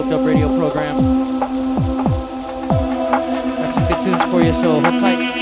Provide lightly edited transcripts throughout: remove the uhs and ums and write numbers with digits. Rogue Dub Radio program. Got some good tunes for you, so hold tight.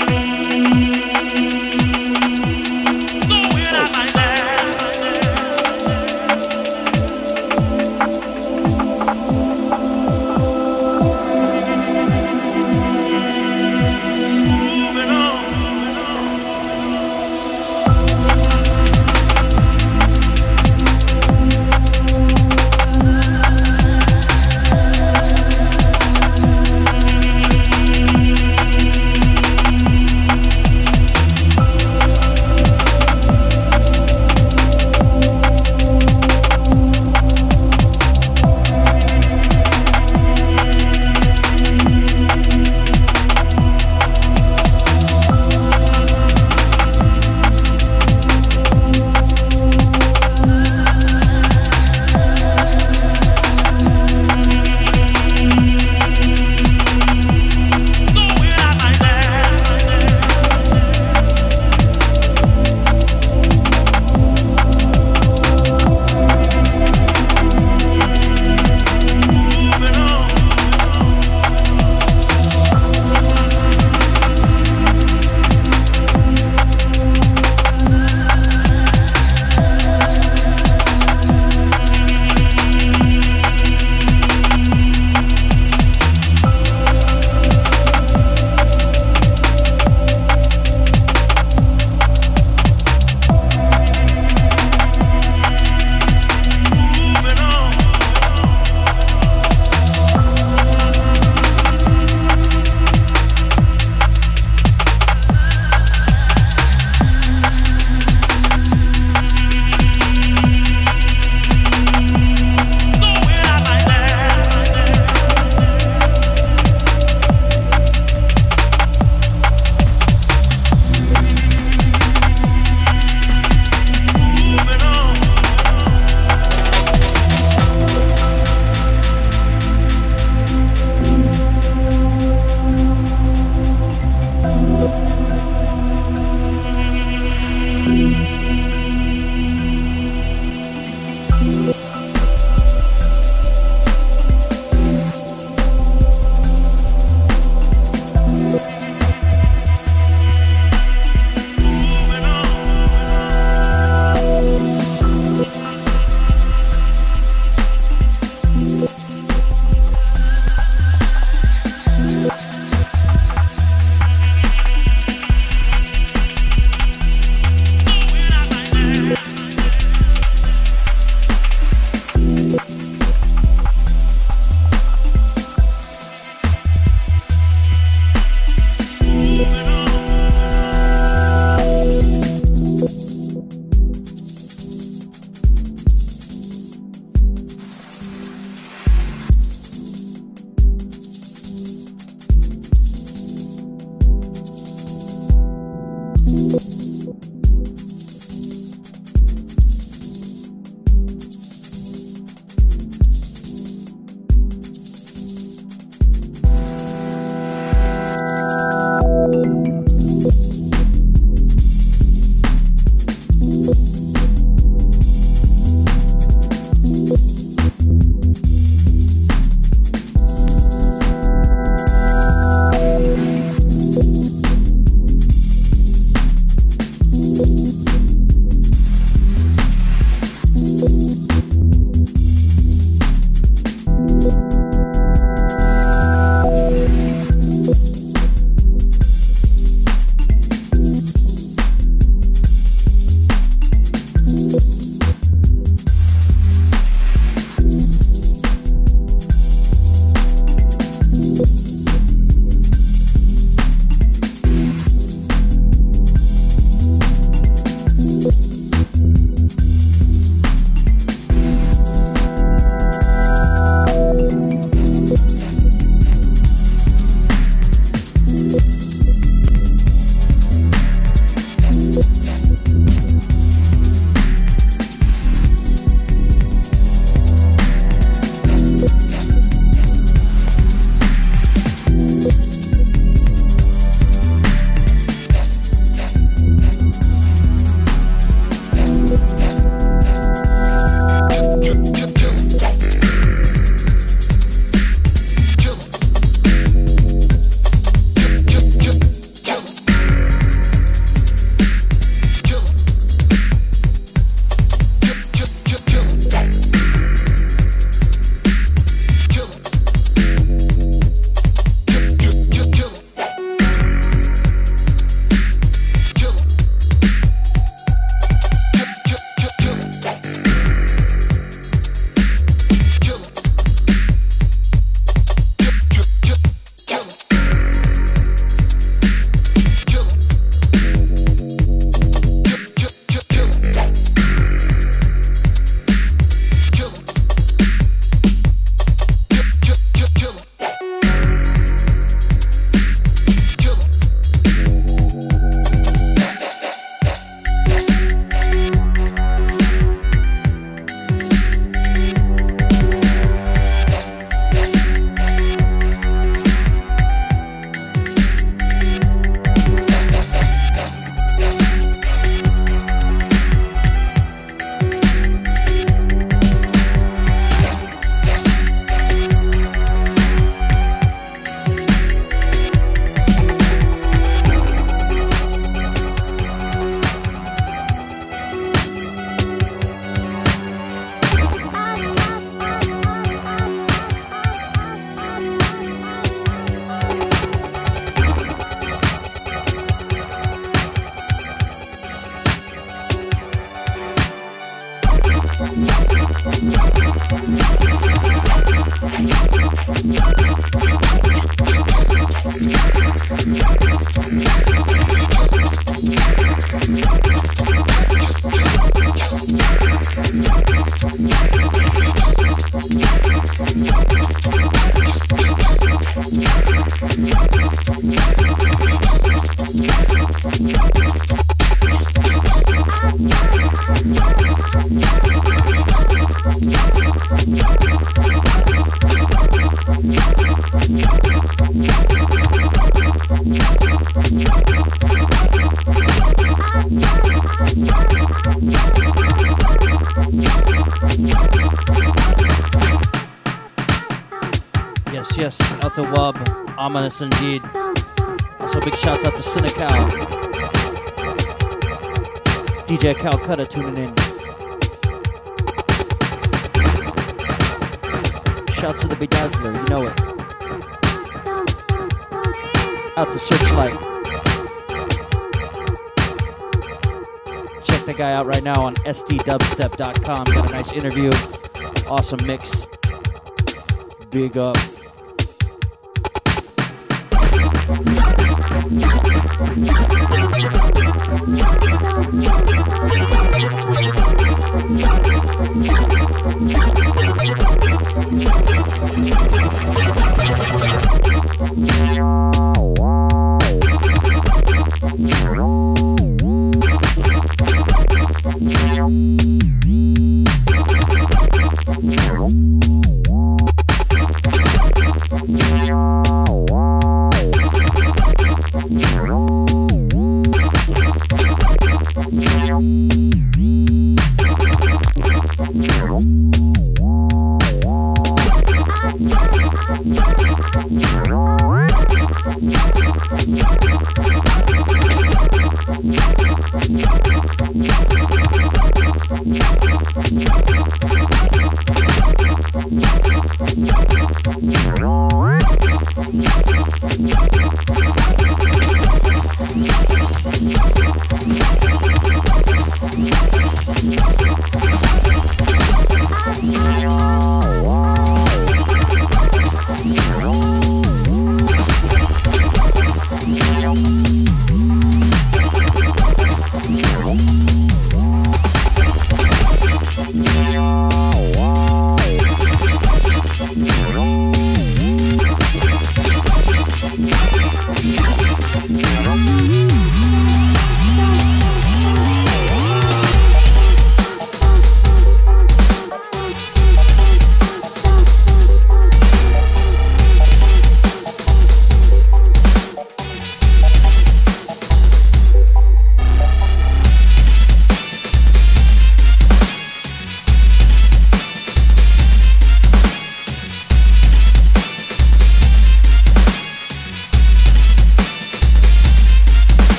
Yes. Out to Wub. Ominous indeed. Also big shouts out to Sinecal. DJ Calcutta tuning in. Shout to the Bedazzler, you know it. Out to Searchlight. Check the guy out right now on sddubstep.com. Got a nice interview. Awesome mix. Big up.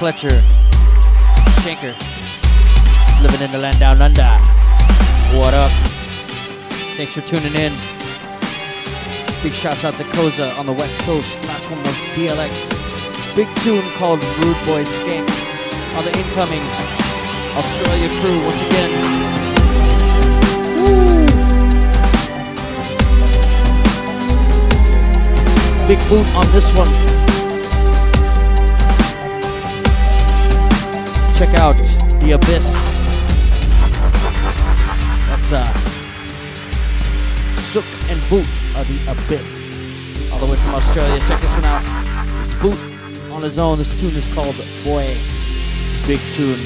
Fletcher, Shanker, living in the land down under. What up? Thanks for tuning in. Big shouts out to Koza on the West Coast. Last one was DLX. Big tune called Rude Boy Skank. On the incoming Australia crew once again. Woo. Big boot on this one. Check out the Abyss. That's Sook and Boot of the Abyss, all the way from Australia. Check this one out. It's Boot on his own. This tune is called Boy. Big tune.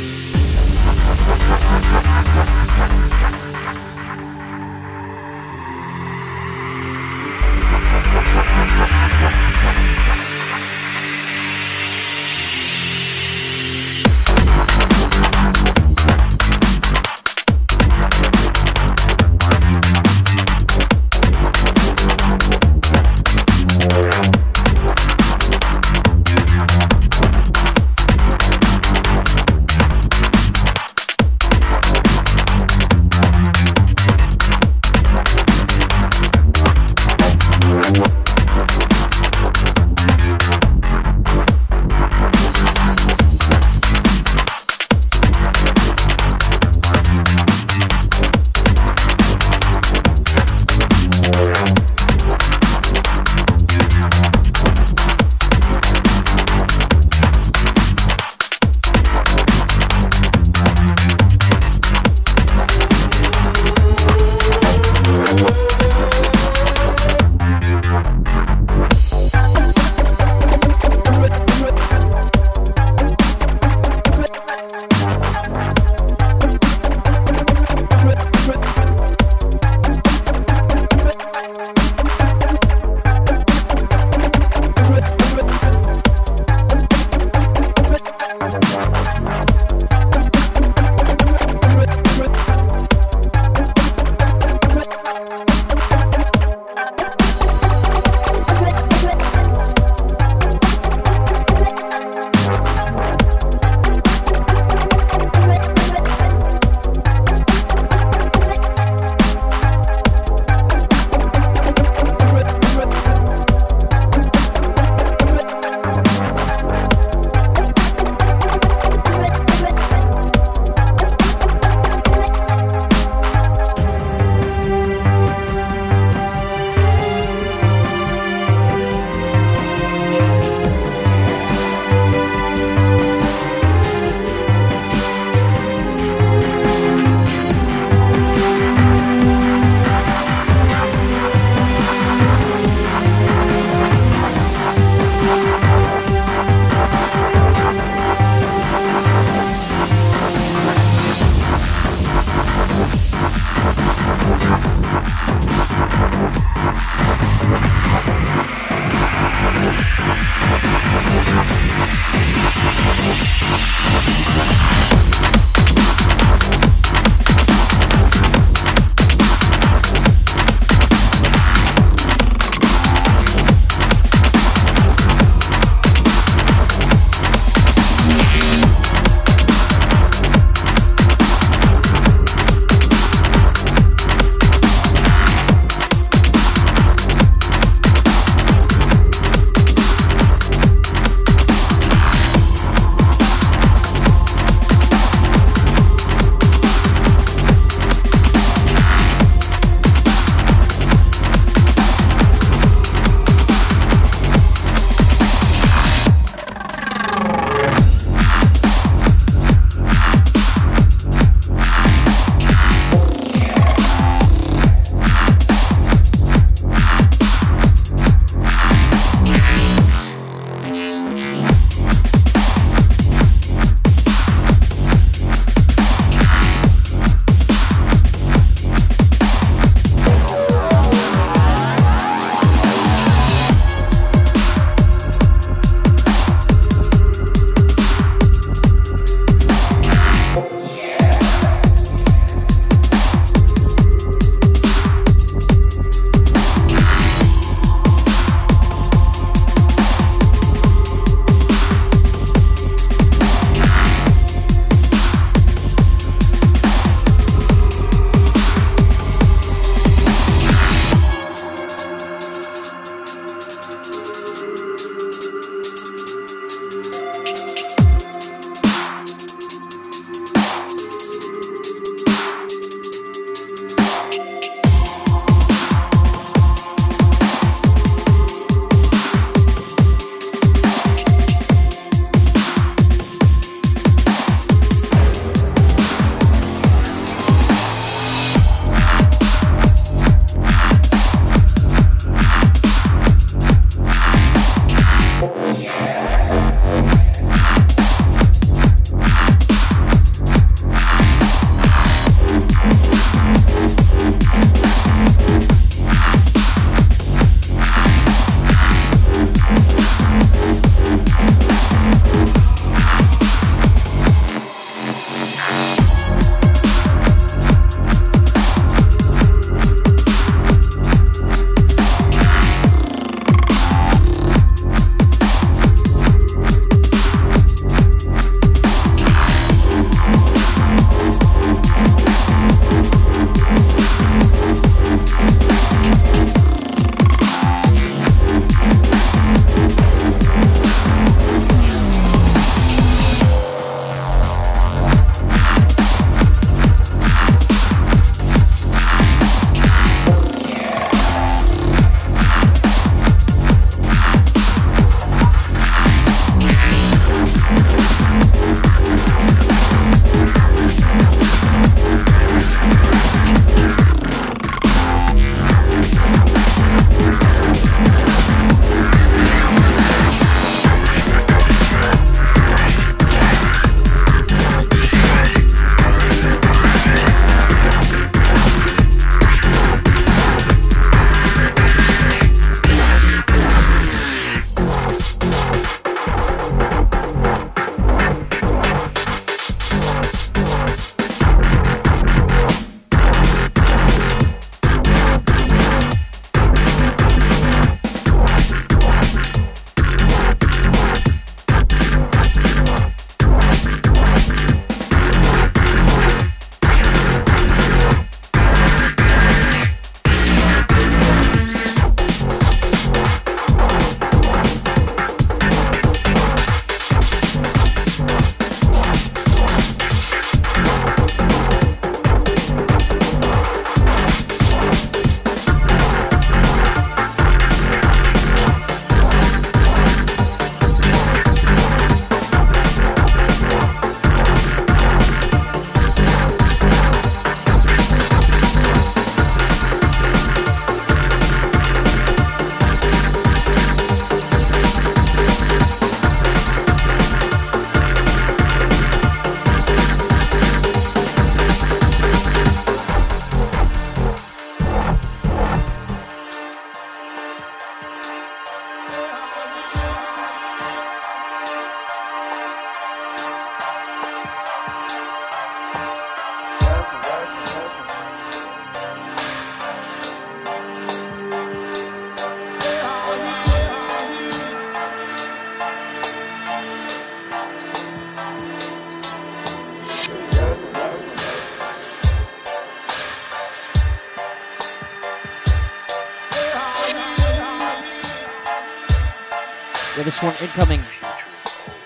Yeah, this one incoming.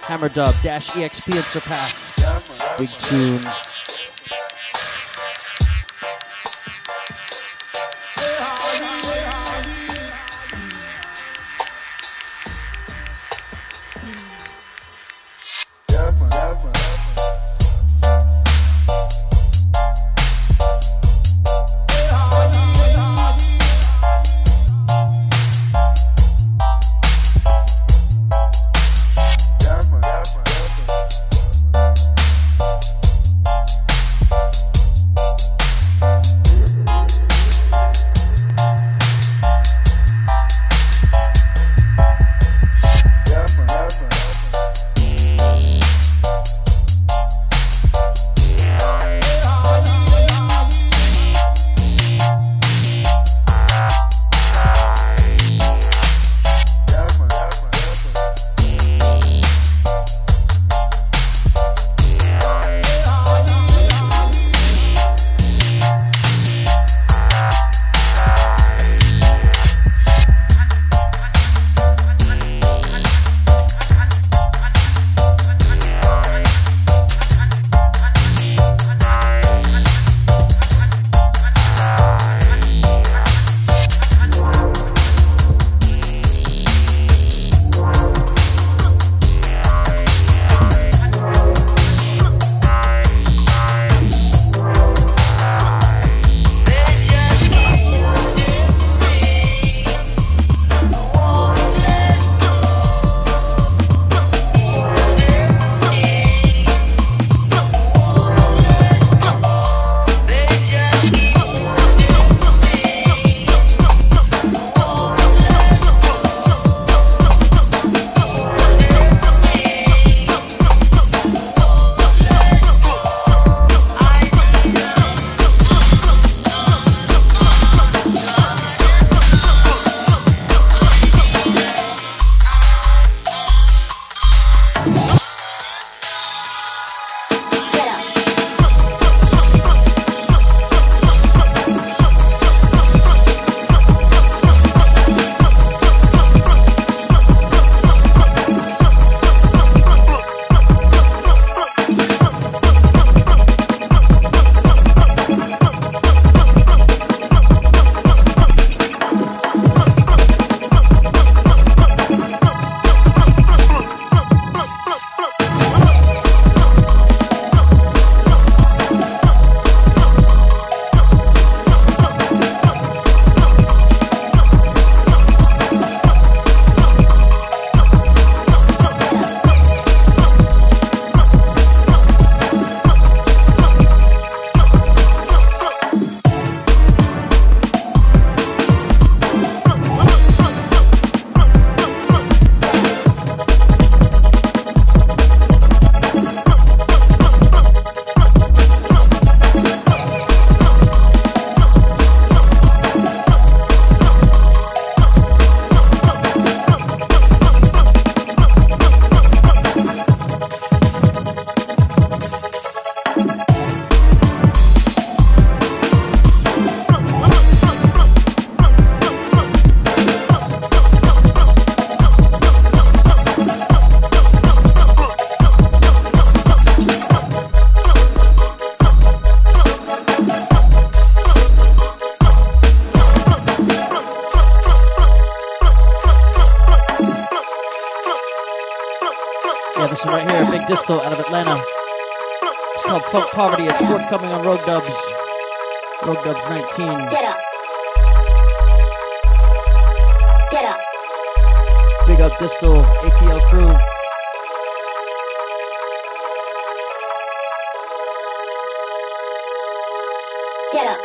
Hammer Dub, Dash, EXP, and Surpass. Big tune. Out of Atlanta. It's called Funk Poverty. It's forthcoming on Rogue Dubs. Rogue Dubs 19. Get up. Get up. Big up Distal, ATL crew. Get up.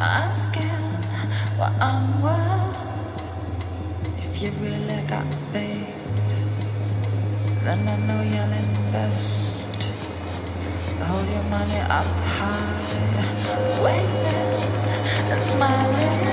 my skin where I'm well. If you really got faith, then I know you'll invest. Hold your money up high, waiting and smiling.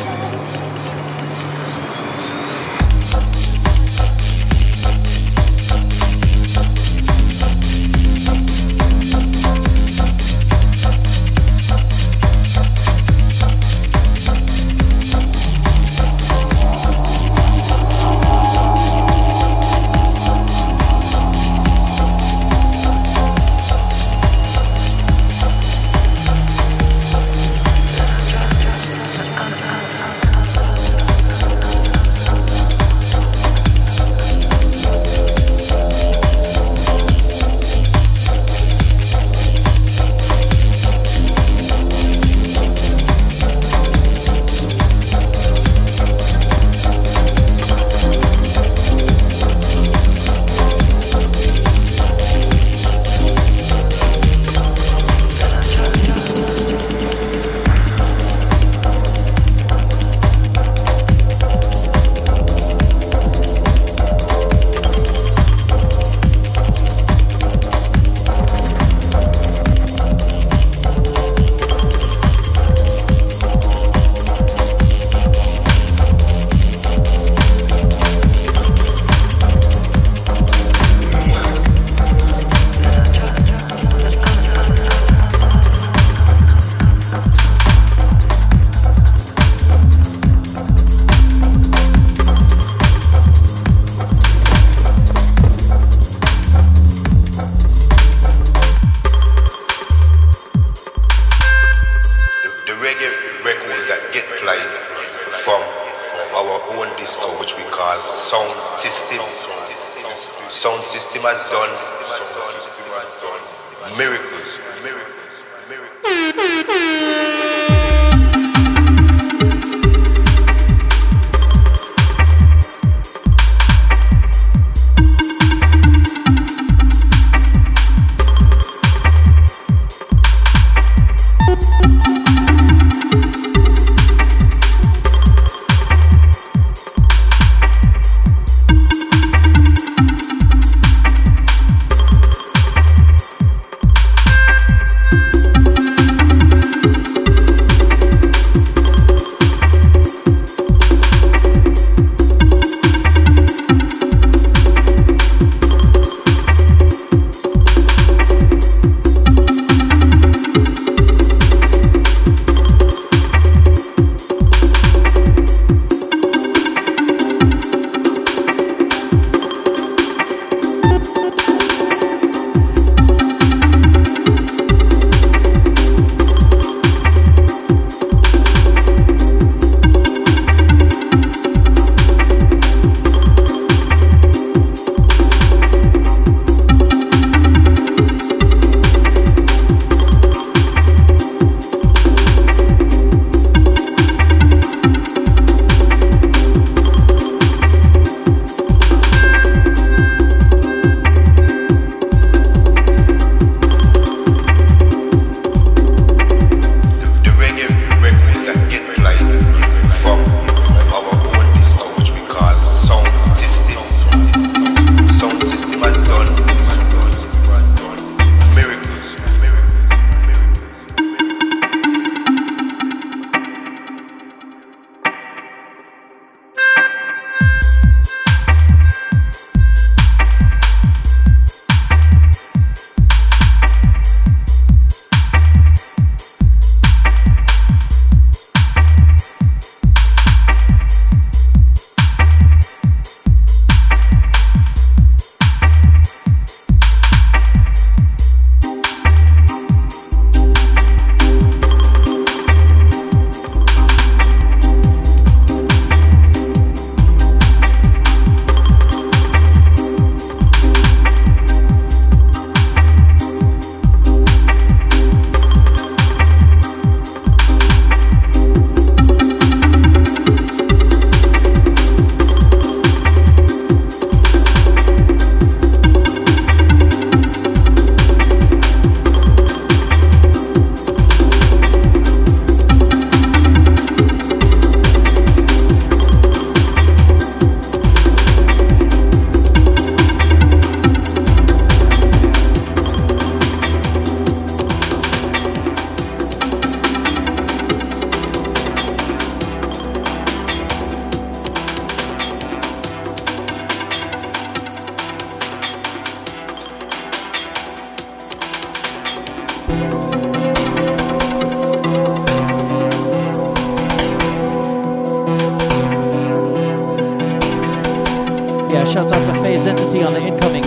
Shouts out to Phased Entity on the incoming.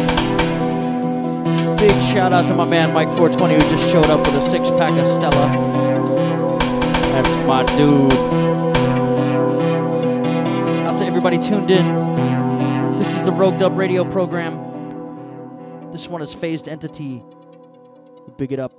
Big shout out to my man Mike 420 who just showed up with a 6-pack of Stella. That's my dude. Out to everybody tuned in. This is the Rogue Dub Radio program. This one is Phased Entity. Big it up.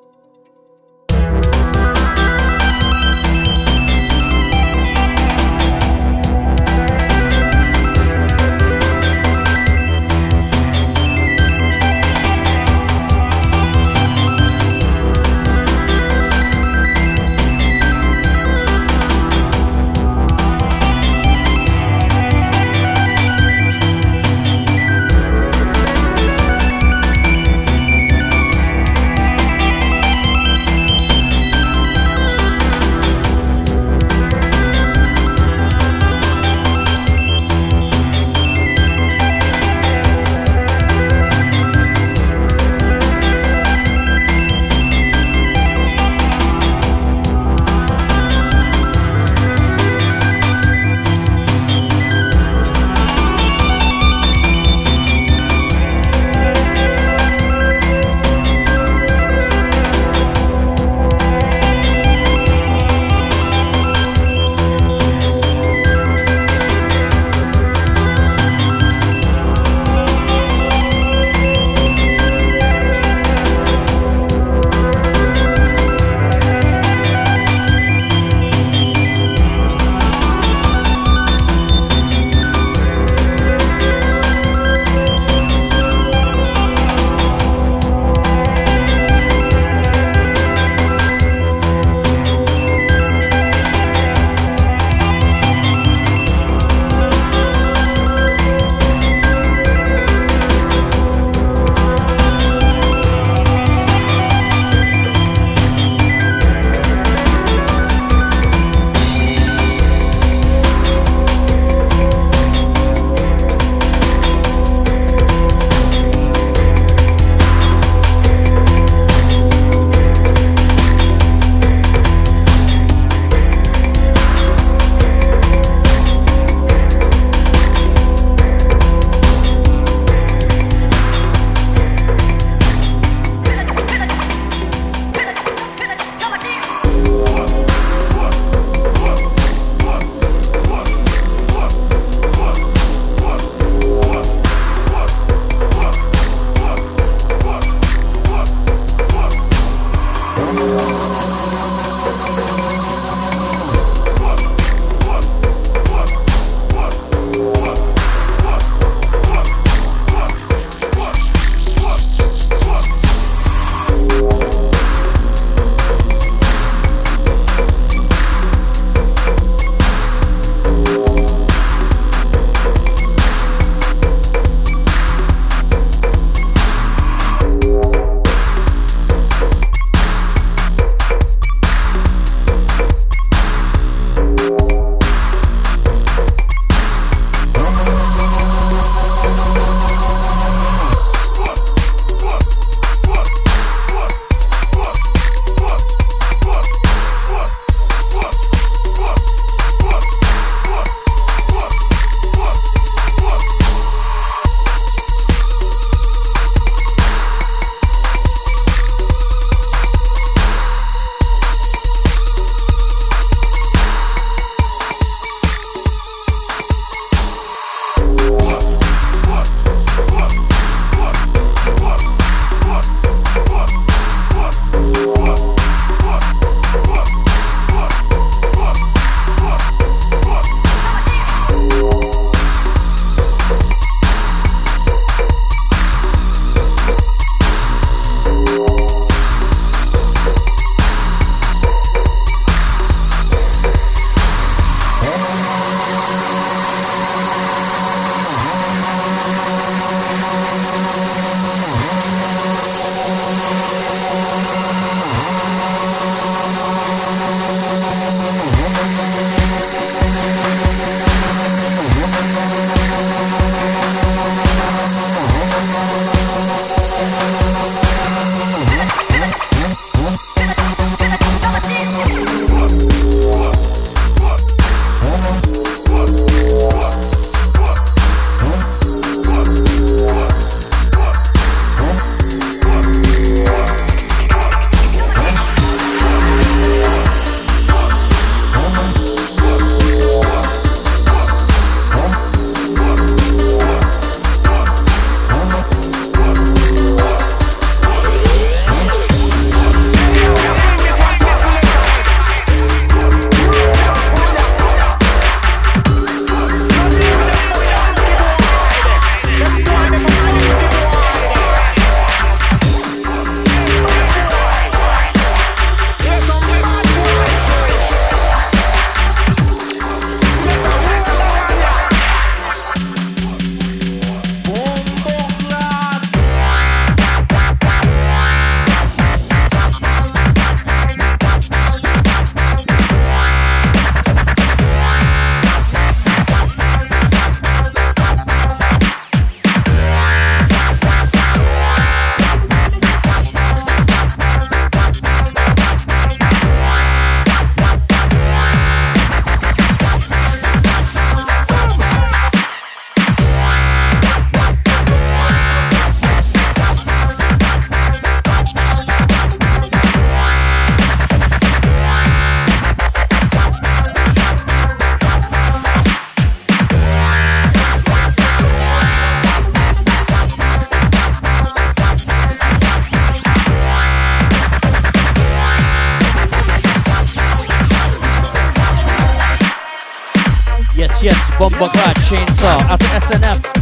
Yes, yes, Bomba Glad, Chainsaw, out of SNM.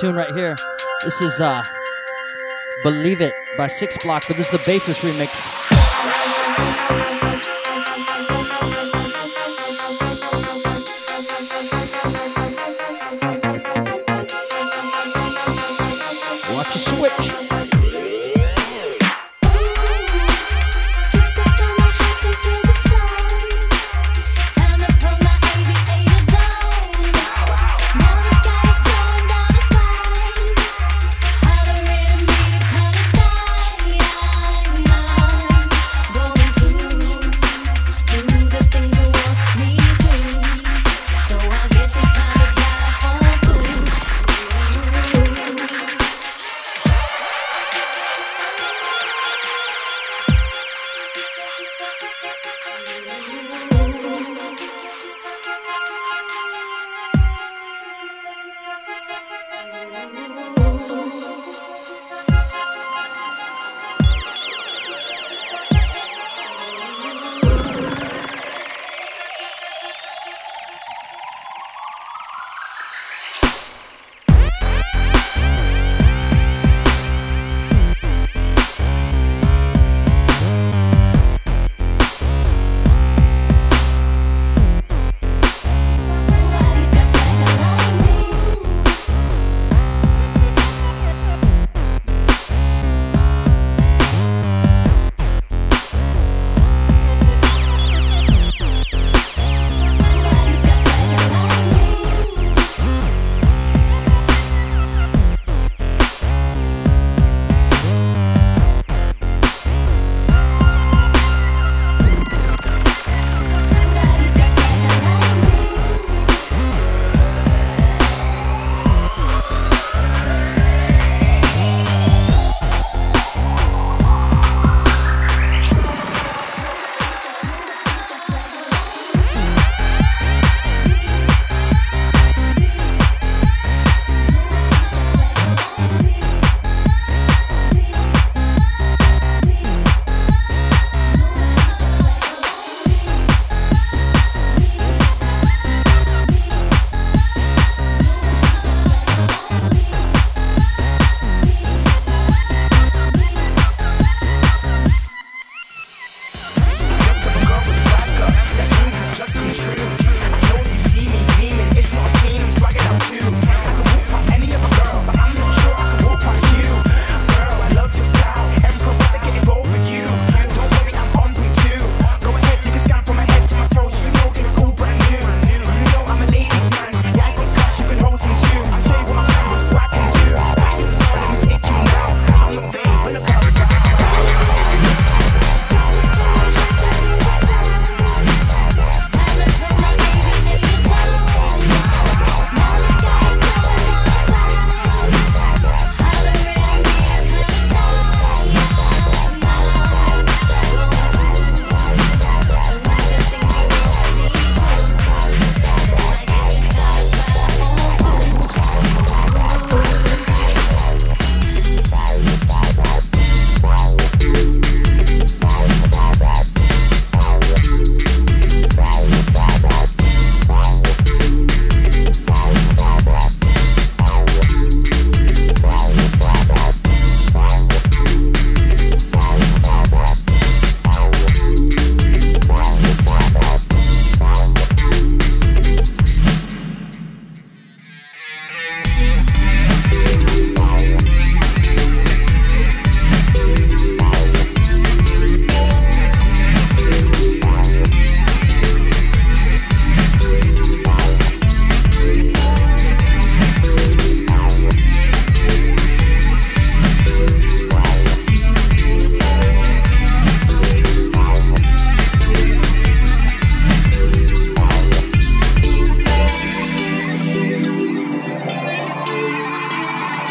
Tune right here. This is Believe It by Six Block, but this is the Basis remix.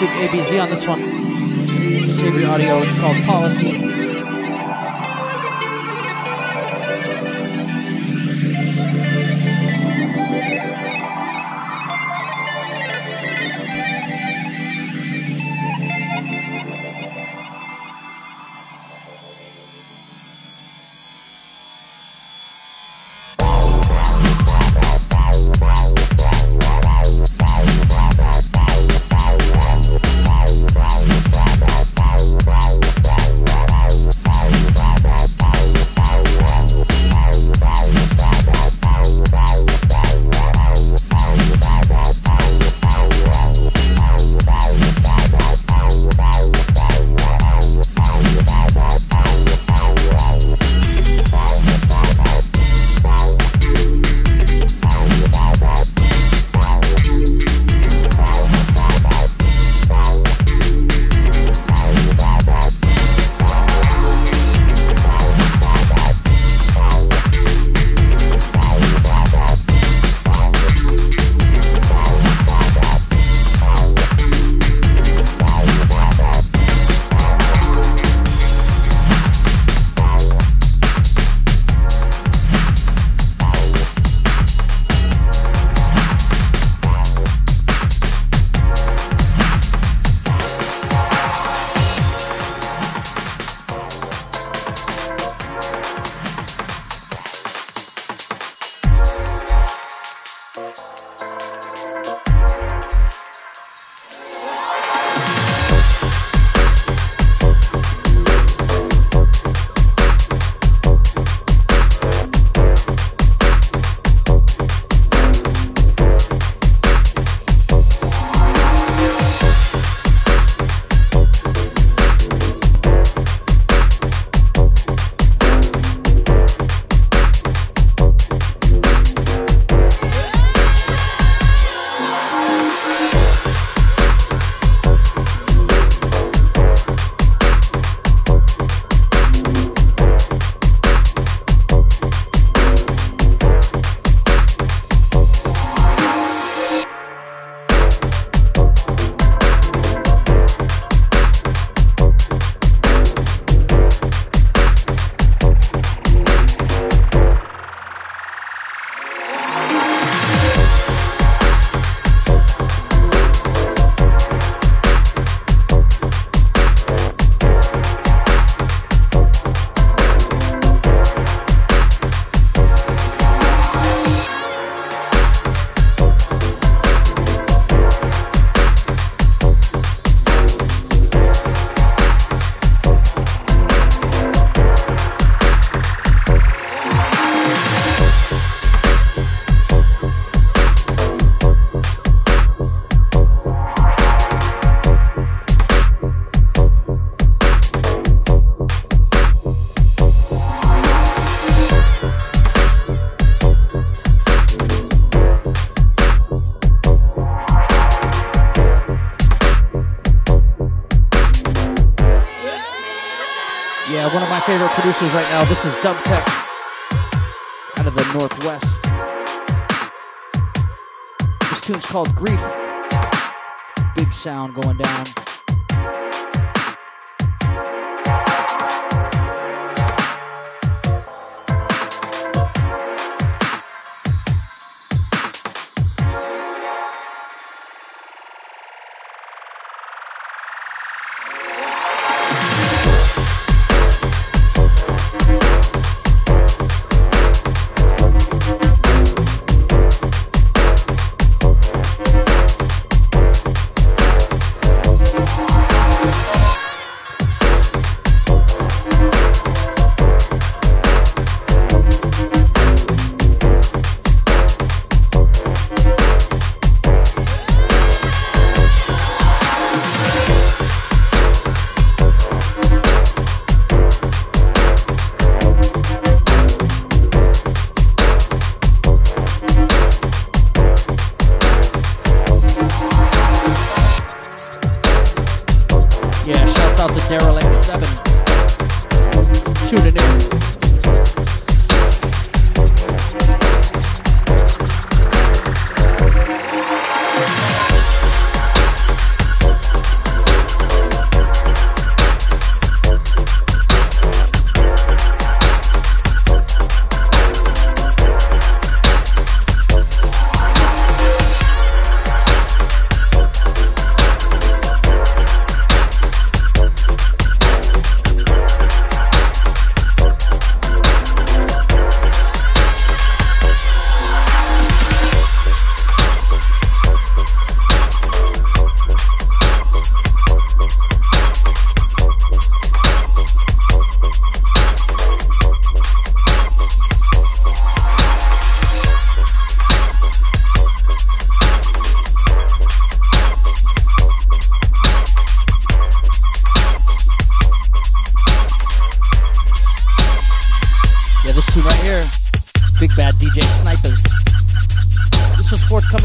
Big ABZ on this one. Savory Audio, it's called Policy. Favorite producers right now. This is Dub Tech out of the Northwest. This tune's called Grief. Big sound going down.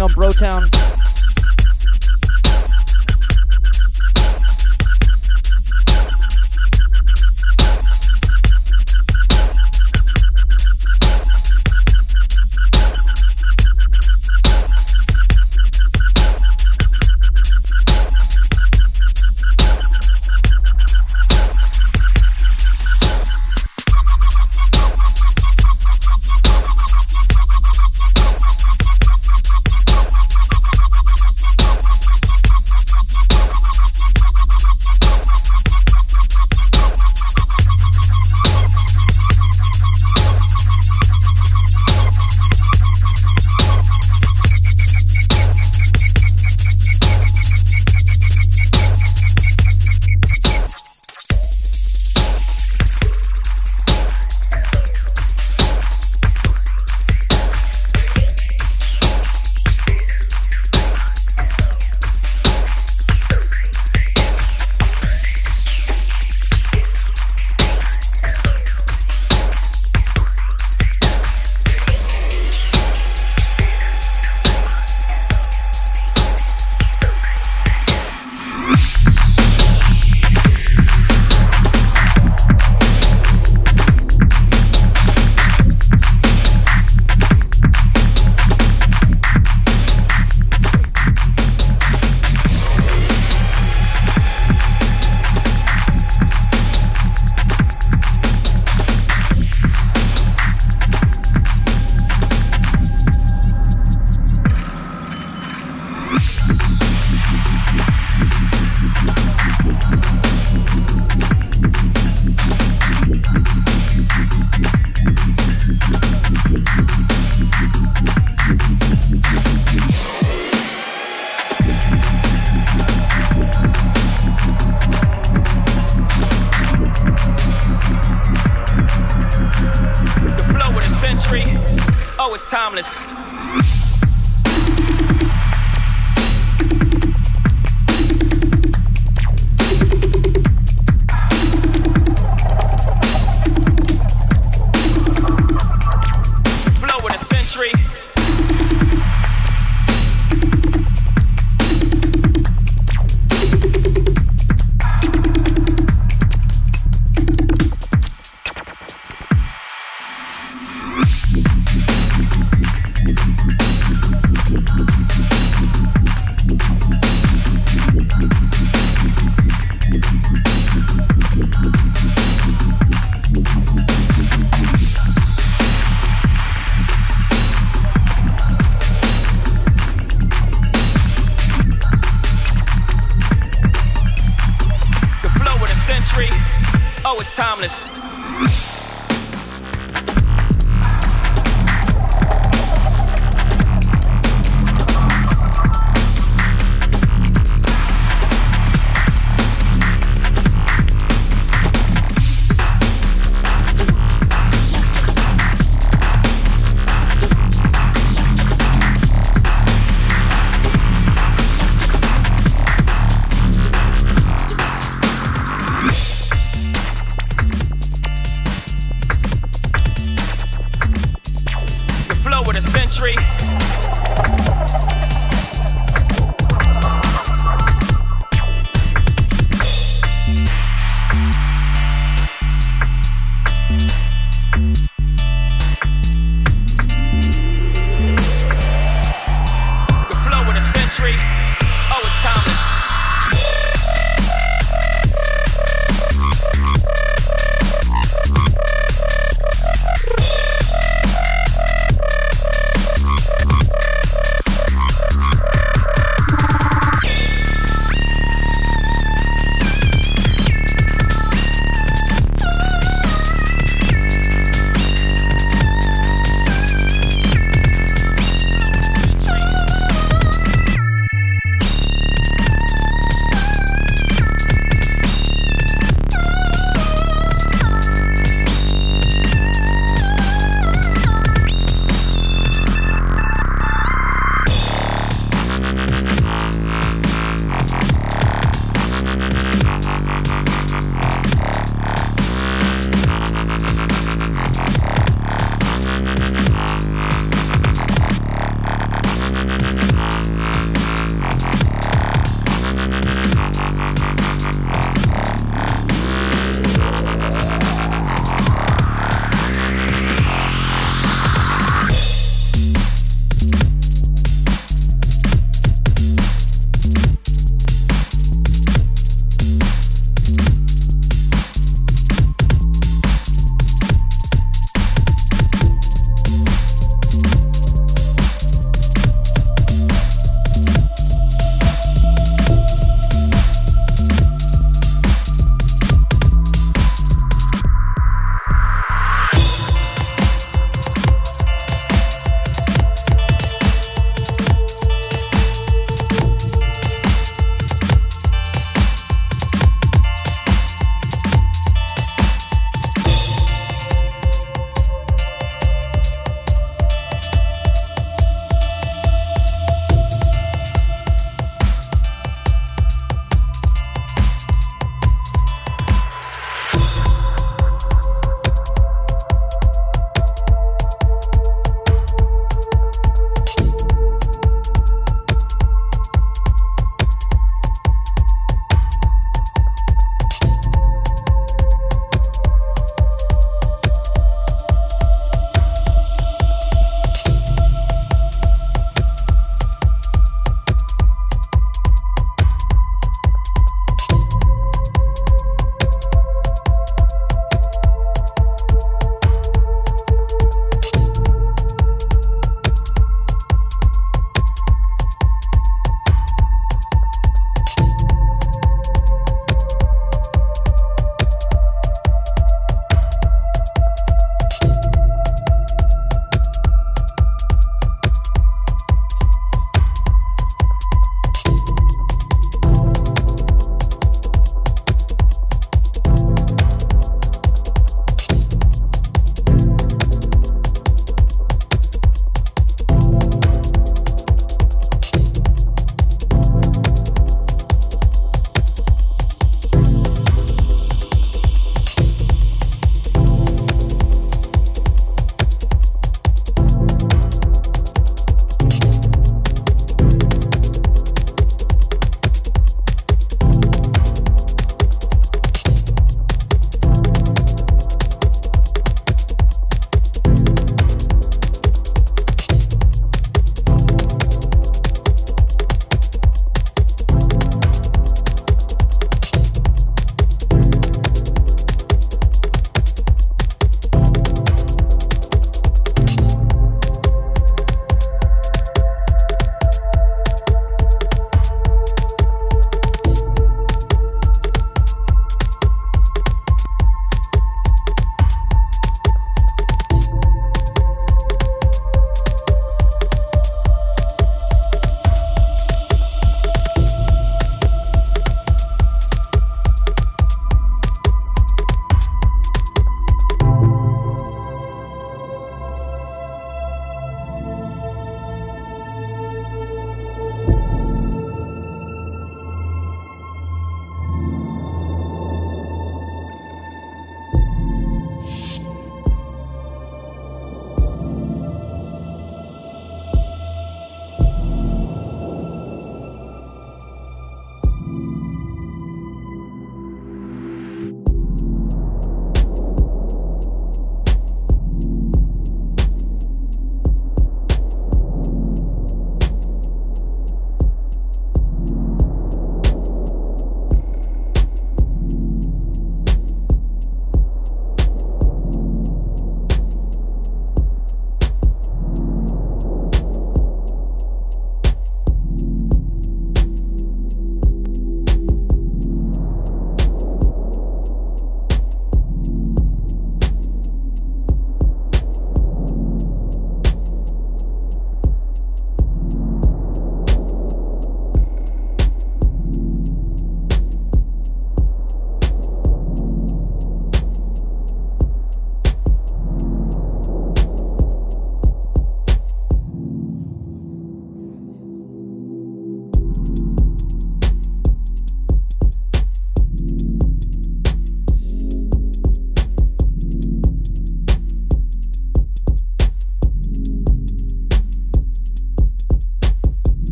on Brotown.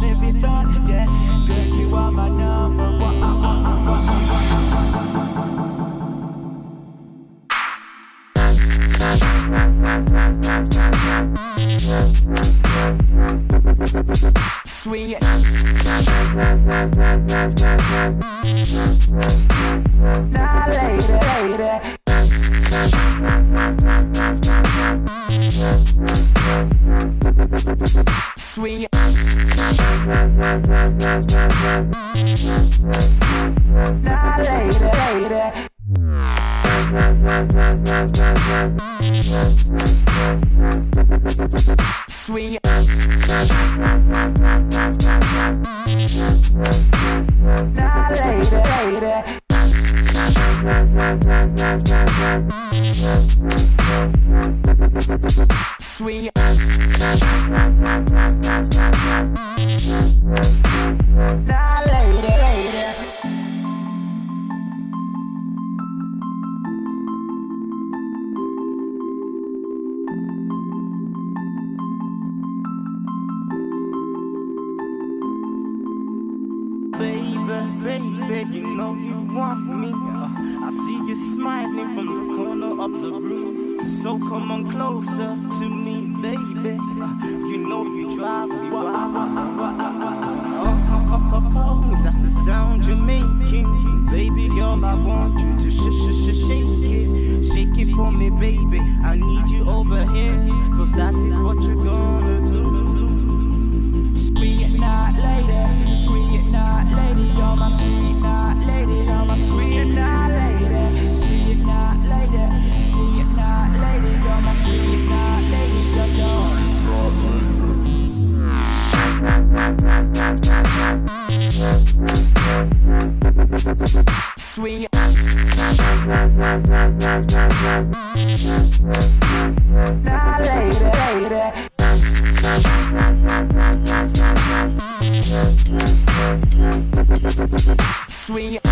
thought if you thought, yeah, girl, you are my number one. Ring it. Now later. Ring it. Now later. Ring it. Now later. Ring it. Now later. Baby, you know you want me. I see you smiling from the corner of the room. So come on closer to me, baby. You know you drive me wild. Oh, that's the sound you're making, baby girl. I want you to shake it for me, baby. I need you over here, 'cause that is what you're gonna do. Swing it not later. Sweet night lady, you're my sweet night lady, you're my sweet night lady, sweet night lady, sweet night lady, you're my sweet night lady, you're not lady. Ring it. Now later, later. Ring it. Now later, later. Ring it.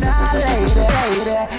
Now later, later.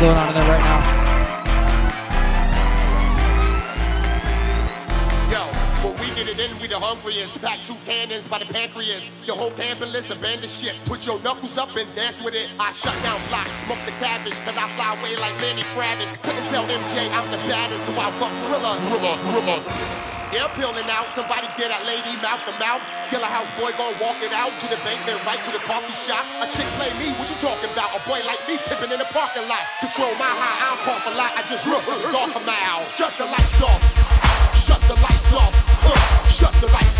Going on in there right now. Yo, when we get it in, we the hungriest. Pack two cannons by the pancreas. Your whole pamphlet, abandon shit. Put your knuckles up and dance with it. I shut down blocks, smoke the cabbage, 'cause I fly away like Lenny Kravitz. Couldn't tell MJ I'm the baddest, so I fuck thriller. Air peeling out, somebody get that lady mouth to mouth. Killer house boy gon' walk it out to the bank, then right to the coffee shop. A chick play me, what you talking about? A boy like me pimpin' in the parking lot. Control my high, I don't cough a lot. I just run the dark mile. Shut the lights off. Shut the lights off. Shut the lights off.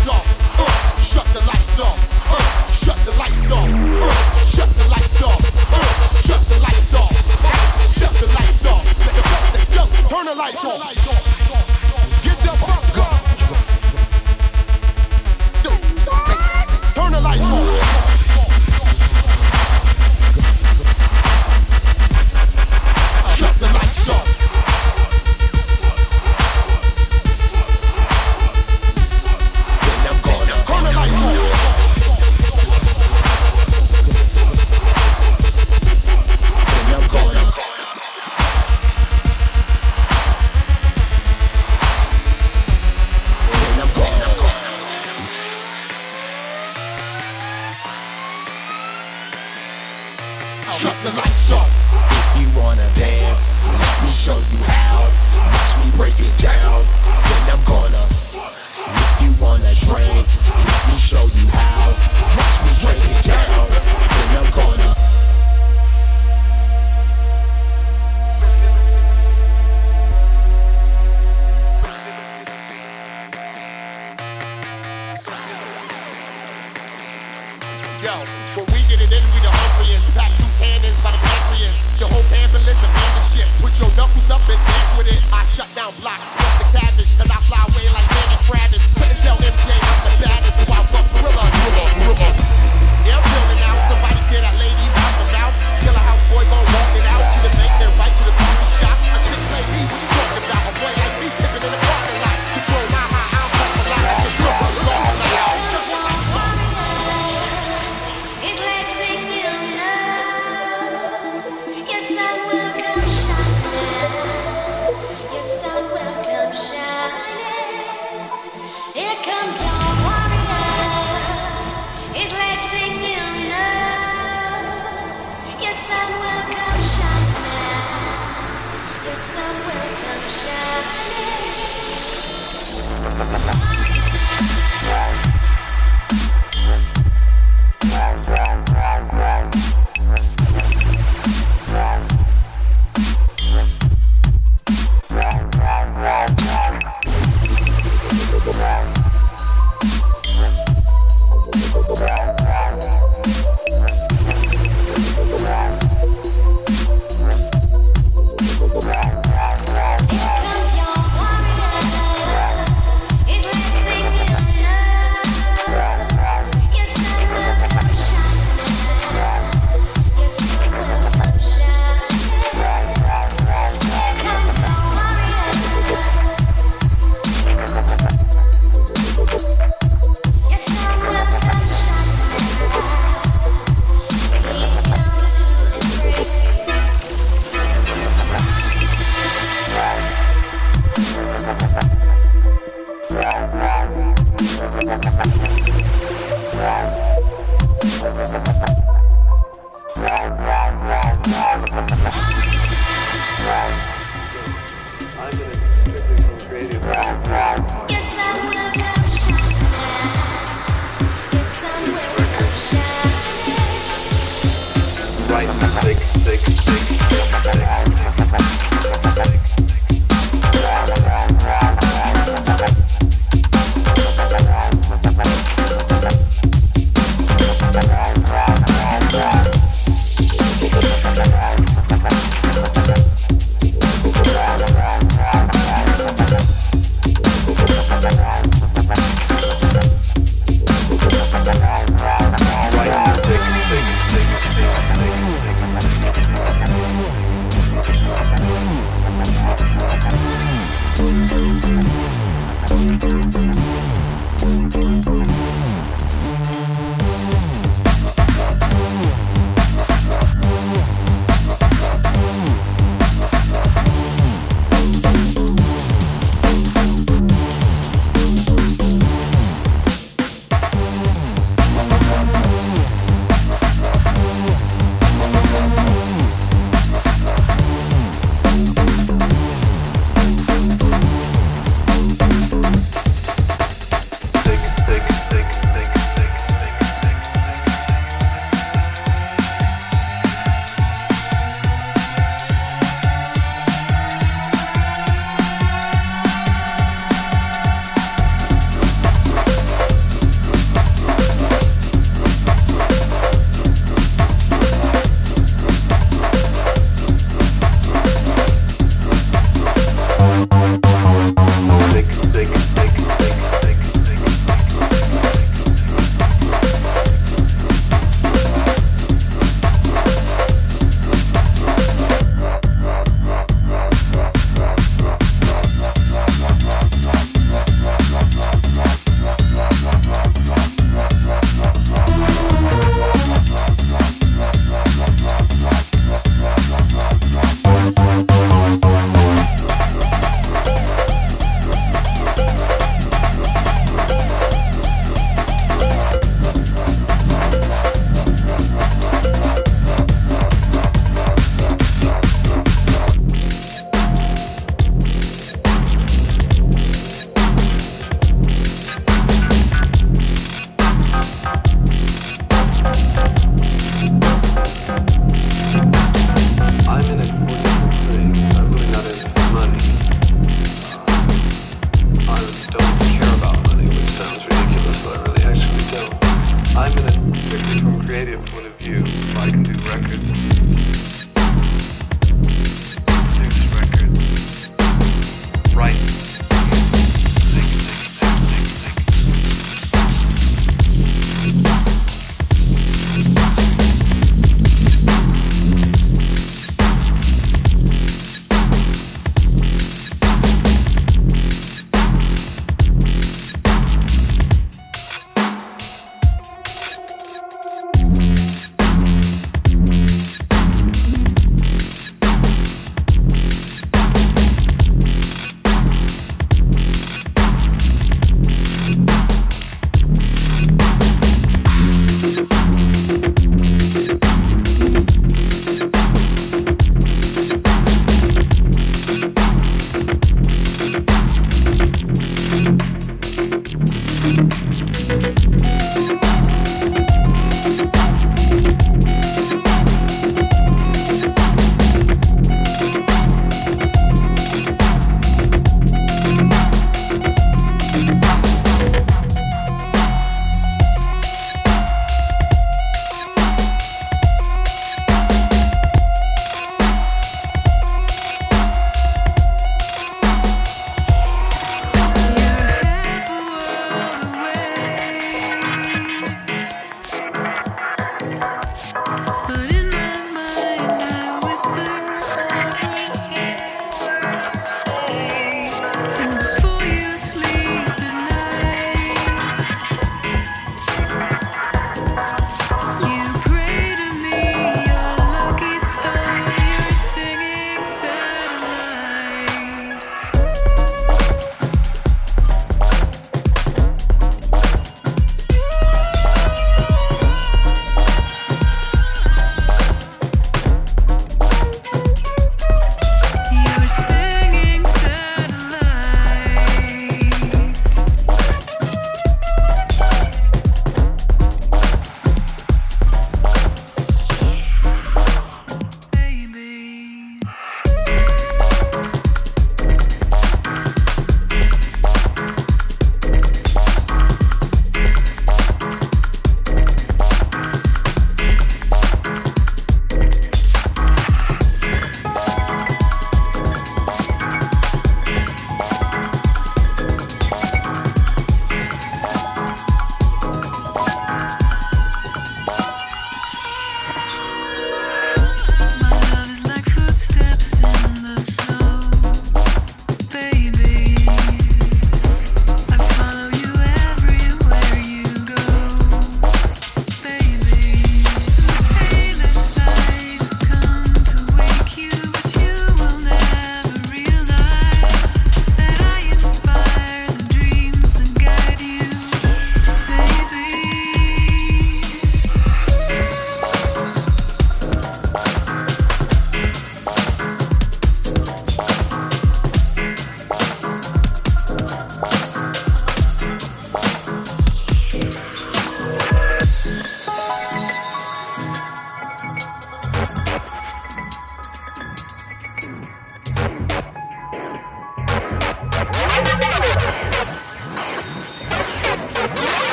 show you how. Watch me break it down, then I'm gonna. If you wanna drink, let me show you how. Watch me break it down, then I'm gonna. Yo, when we get it in, we the hungriest. Pack two cannons by the pancreas. Your whole ambulance abandoned shit. Put your knuckles up and dance with it. I shut down blocks, smoke the cabbage, till I fly away like Danny Kravitz. Couldn't tell MJ I'm the baddest, so I walk gorilla, gorilla. Yeah, I'm building out. Somebody get that lady out the mouth. Killer house boy gon' walk it out. To the bank and right to the beauty shop. I shit play me, what you talking about? A boy like me pippin' in the parking lot. Control my high, I'm off a lot. I can look a long lot.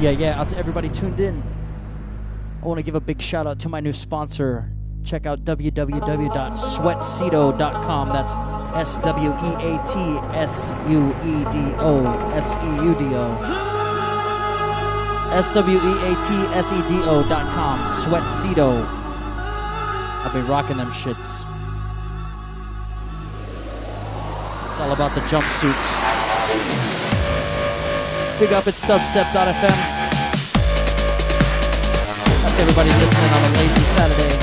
Yeah, out to everybody tuned in. I want to give a big shout out to my new sponsor. Check out www.sweatsedo.com. That's sweatsedo.com. Sweatsedo. I've been rocking them shits. It's all about the jumpsuits. Big up at dubstep.fm. That's everybody listening on a lazy Saturday.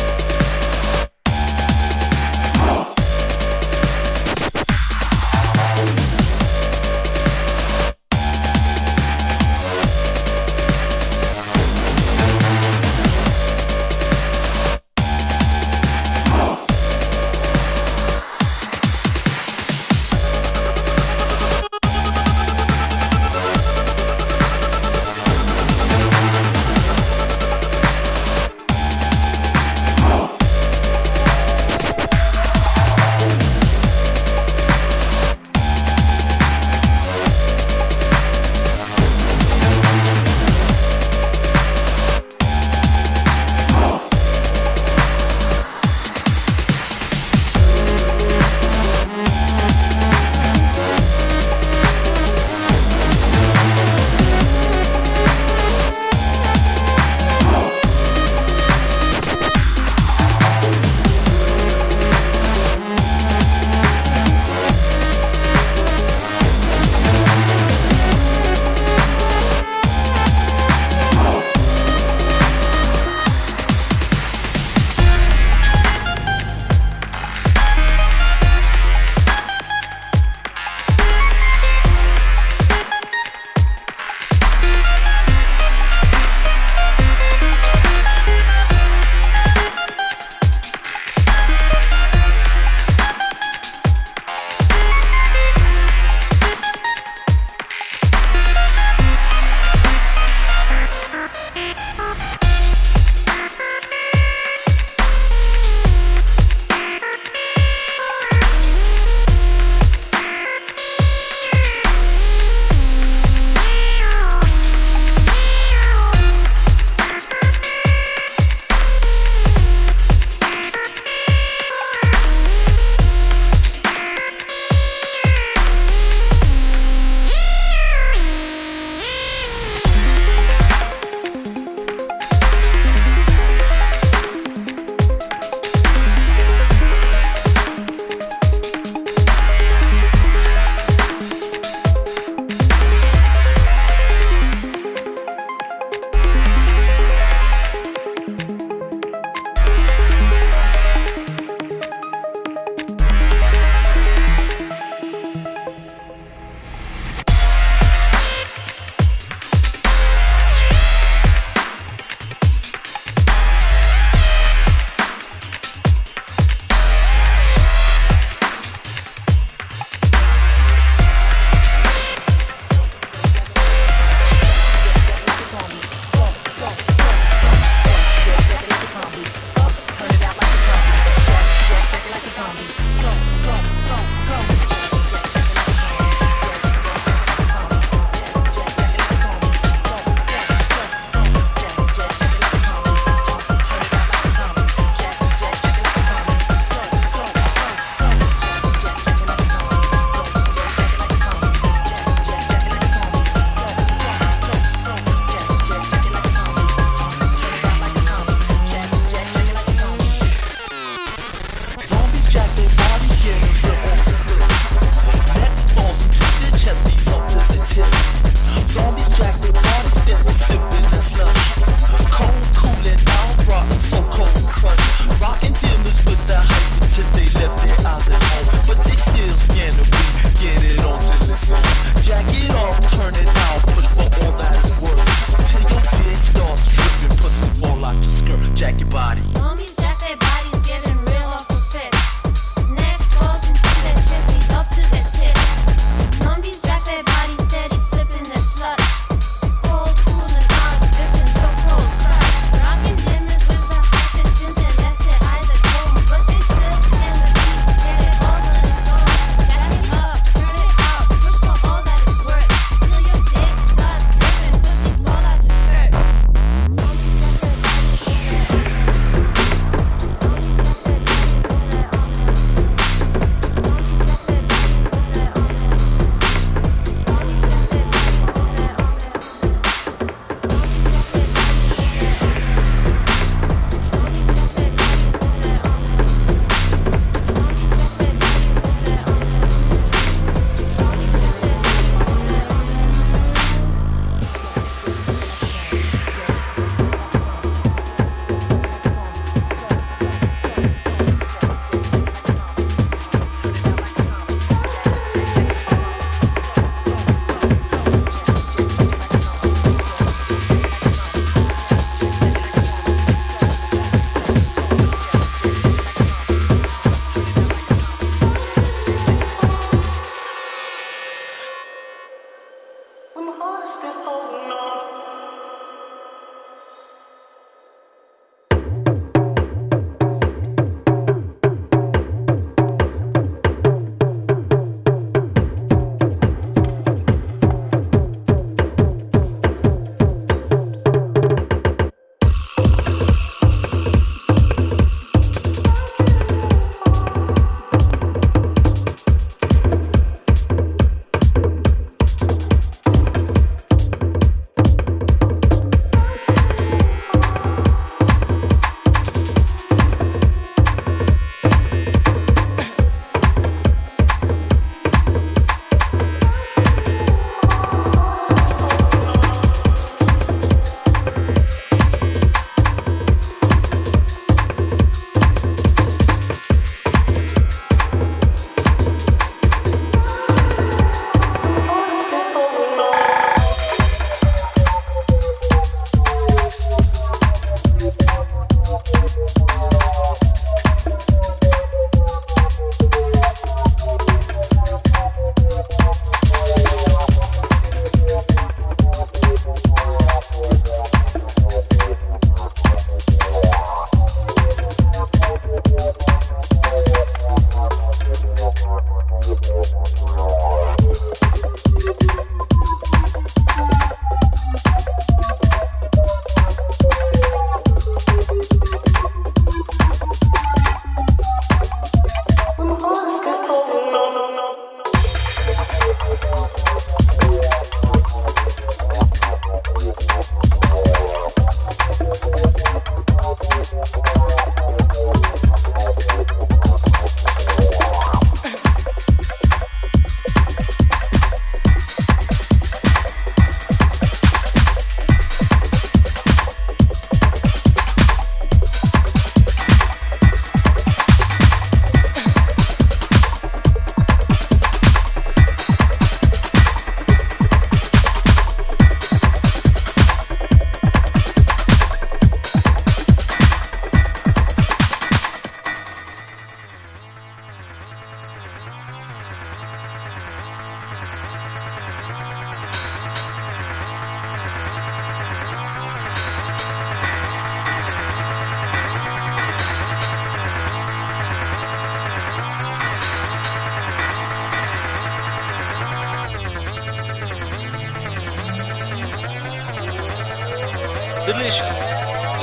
delicious.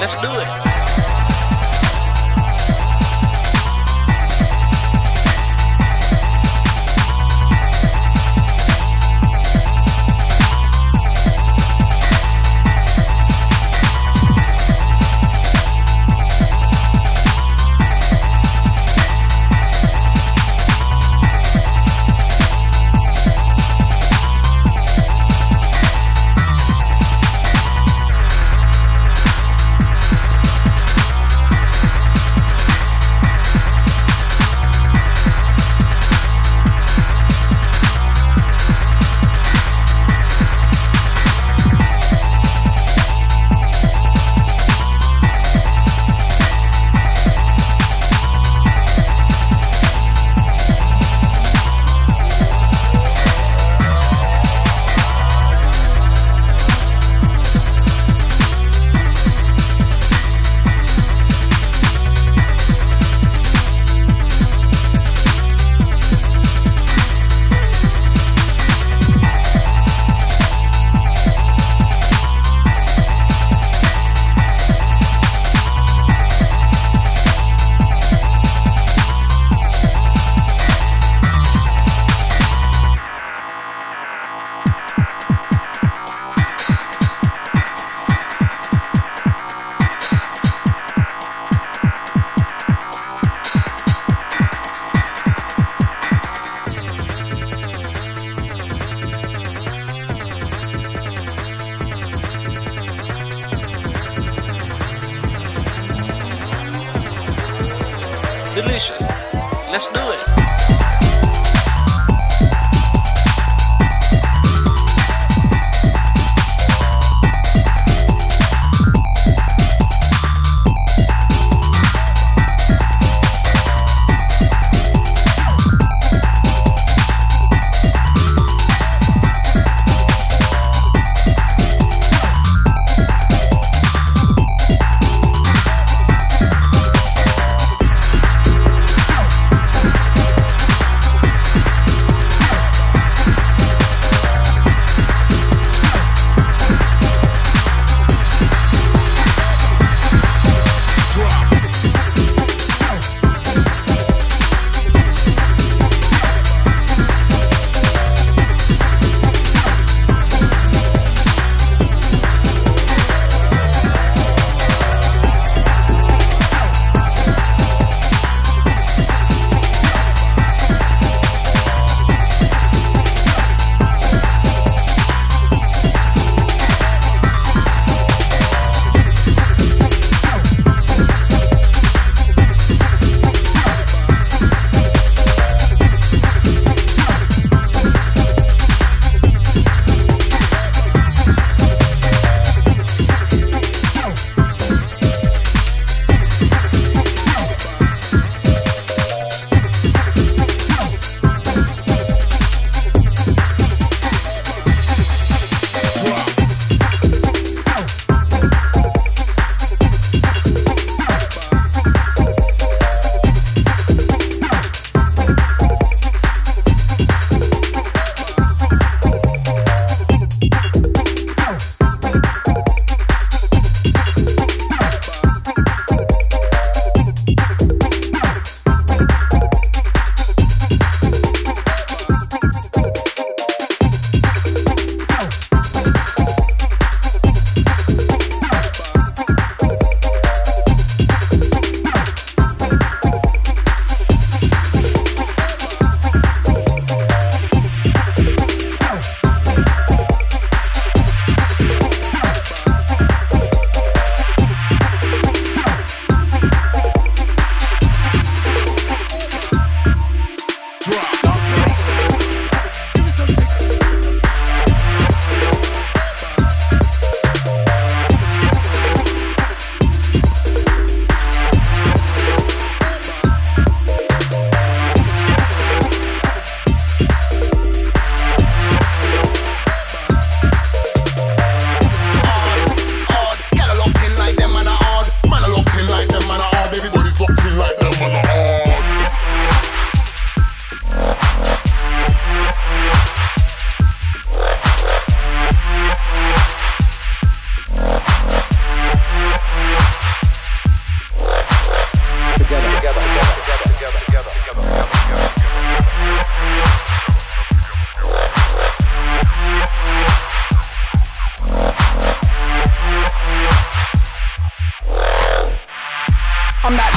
Let's do it.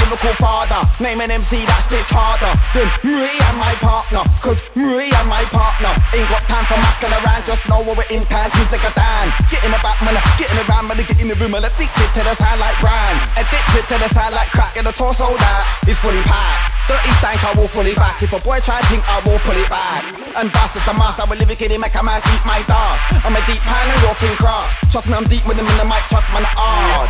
lyrical father. Name an MC that spits harder than me and my partner. Cause me and my partner ain't got time for masking around. Just know we're in time to take a down. Getting about man, getting around man, get in the room and addicted to the sound like brand. Addicted to the sound like crack. In the torso that is fully packed. Dirty stank, I will fully back. If a boy try to think, I will pull it back. And bastards, the master, I will live it, make a man eat my dust. I'm a deep pan and you're thin grass. Trust me, I'm deep with them in the mic, trust man, hard.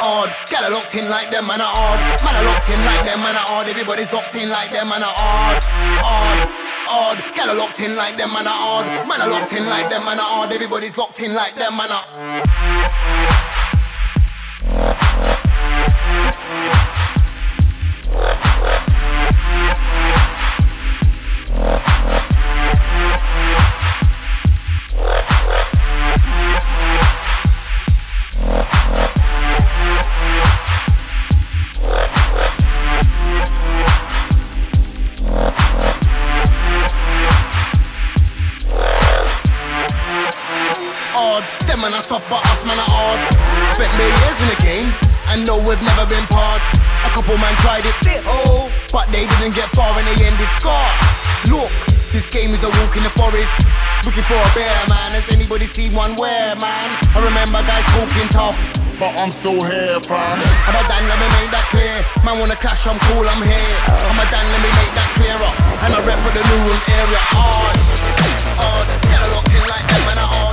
Odd, get locked in like them, man, are odd. Man, are locked in like them, man, are odd. Everybody's locked in like them, man, are odd. Odd, odd, get locked in like them, man, are odd. Man, are locked in like them, man, are odd. Everybody's locked in like them, man, are soft, but us man are odd. Spent me years in the game and know we've never been part. A couple man tried it, but they didn't get far and they ended scarred. Look, this game is a walk in the forest. Looking for a bear, man. Has anybody seen one where, man? I remember guys talking tough, but I'm still here, fam. I'm a Dan, let me make that clear. Man wanna clash, I'm cool, I'm here. I'm a Dan, let me make that clear up. And I rep for the Newham area. Odd, odd, get a locked in like that, man, are odd.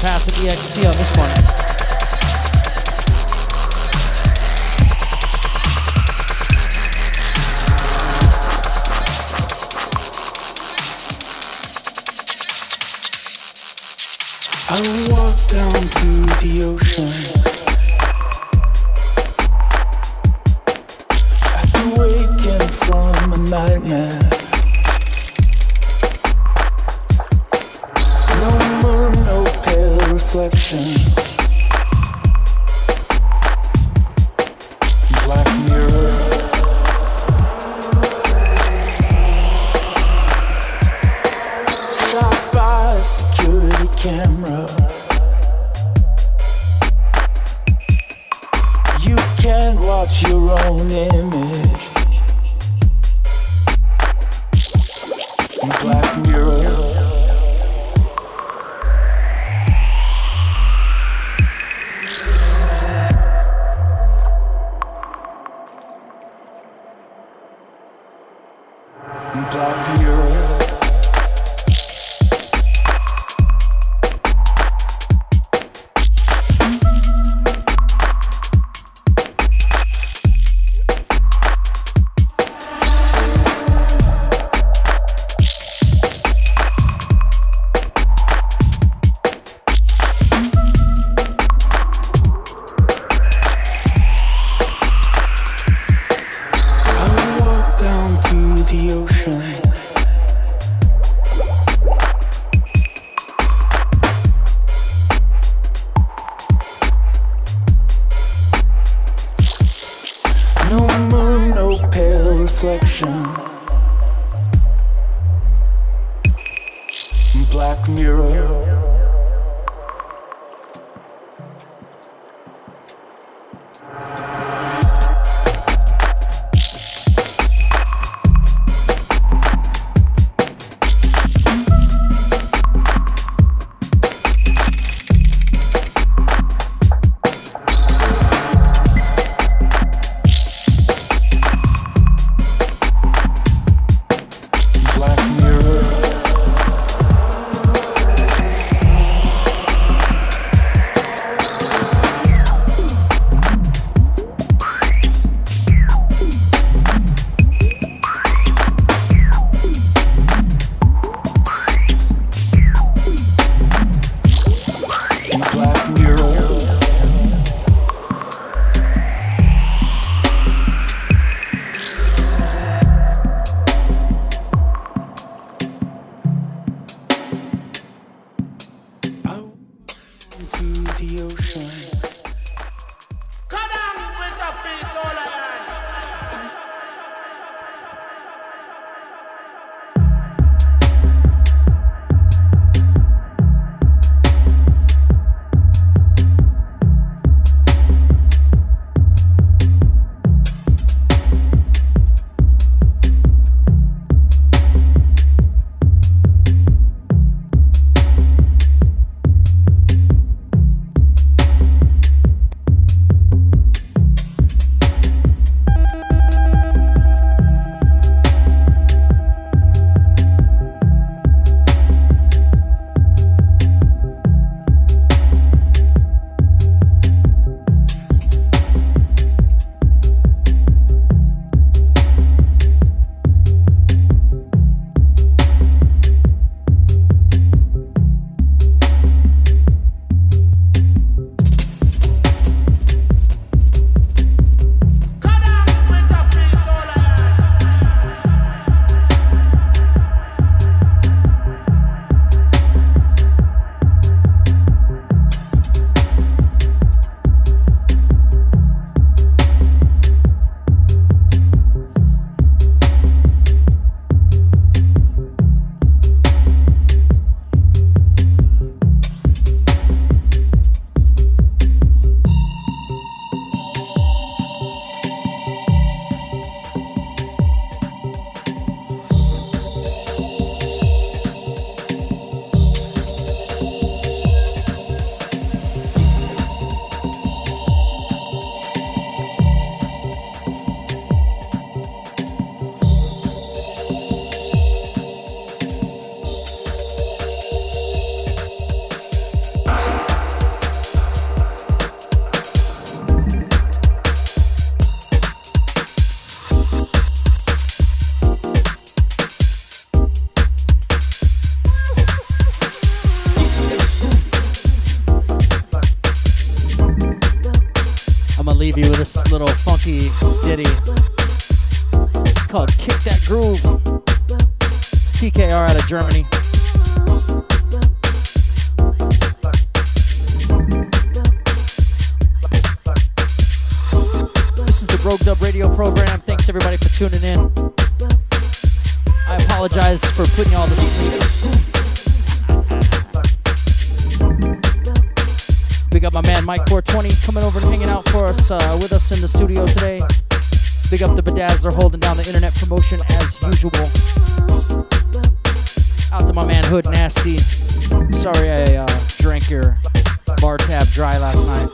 Surpass and EXP on this one. I walk down to the ocean. I've been waking from a nightmare. No moon, no pale reflection. Black mirror. Shot by a security camera. Your own image. Black mirror. Black mirror. leave you with this little funky ditty. It's called Kick That Groove. It's TKR out of Germany. This is the Rogue Dub Radio program. Thanks everybody for tuning in. I apologize for putting y'all to sleep. Big up my man Mike 420 coming over and hanging out for us, with us in the studio today. Big up the Bedazzler holding down the internet promotion as usual. Out to my man Hood Nasty. Sorry I drank your bar tab dry last night.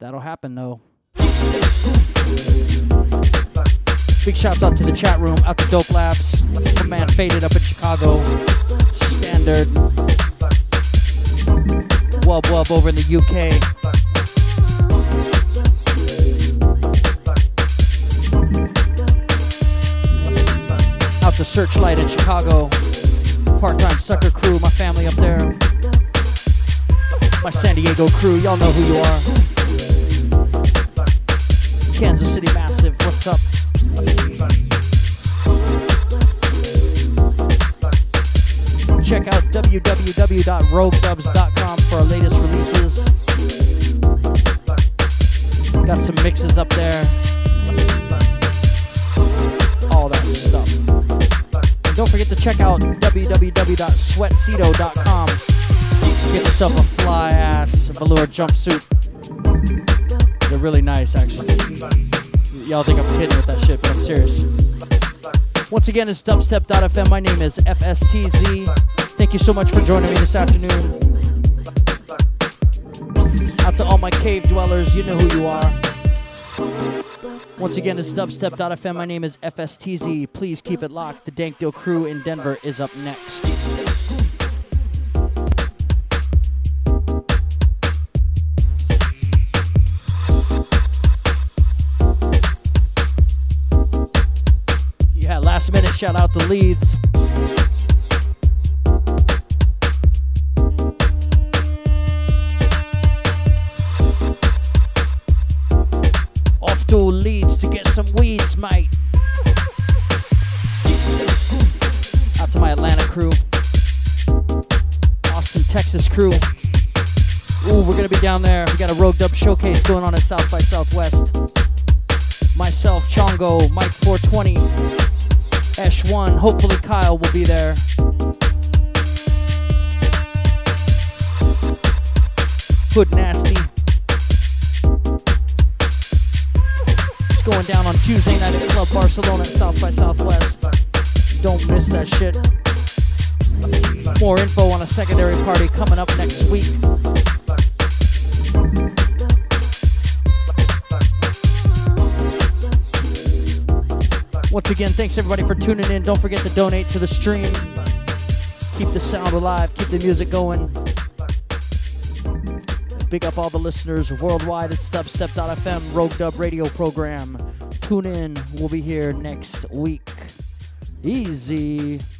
That'll happen though. Big shouts out to the chat room, out to Dope Labs, the man Faded up in Chicago, Standard, Wub Wub over in the UK, out to Searchlight in Chicago, part-time sucker crew, my family up there, my San Diego crew, y'all know who you are, Kansas City Massive, what's up? Check out www.roguedubs.com for our latest releases. Got some mixes up there. All that stuff. And don't forget to check out www.sweatsedo.com. Get yourself a fly ass velour jumpsuit. They're really nice, actually. Y'all think I'm kidding with that shit, but I'm serious. Once again, it's dubstep.fm. My name is FSTZ. Thank you so much for joining me this afternoon. Out to all my cave dwellers, you know who you are. Once again, it's dubstep.fm. My name is FSTZ. Please keep it locked. The Dank Deal crew in Denver is up next. Yeah, last minute shout out to Leeds. To Leeds to get some weeds, mate. Out to my Atlanta crew, Austin, Texas crew. Ooh, we're gonna be down there. We got a Rogue Dub showcase going on at South by Southwest. Myself, Chongo, Mike 420, Ash1. Hopefully Kyle will be there. Hood Nasty. Going down on Tuesday night at Club Barcelona at South by Southwest. Don't miss that shit. More info on a secondary party coming up next week. Once again, thanks everybody for tuning in. Don't forget to donate to the stream. Keep the sound alive. Keep the music going. Big up all the listeners worldwide. It's dubstep.fm, Rogue Dub Radio program. Tune in. We'll be here next week. Easy.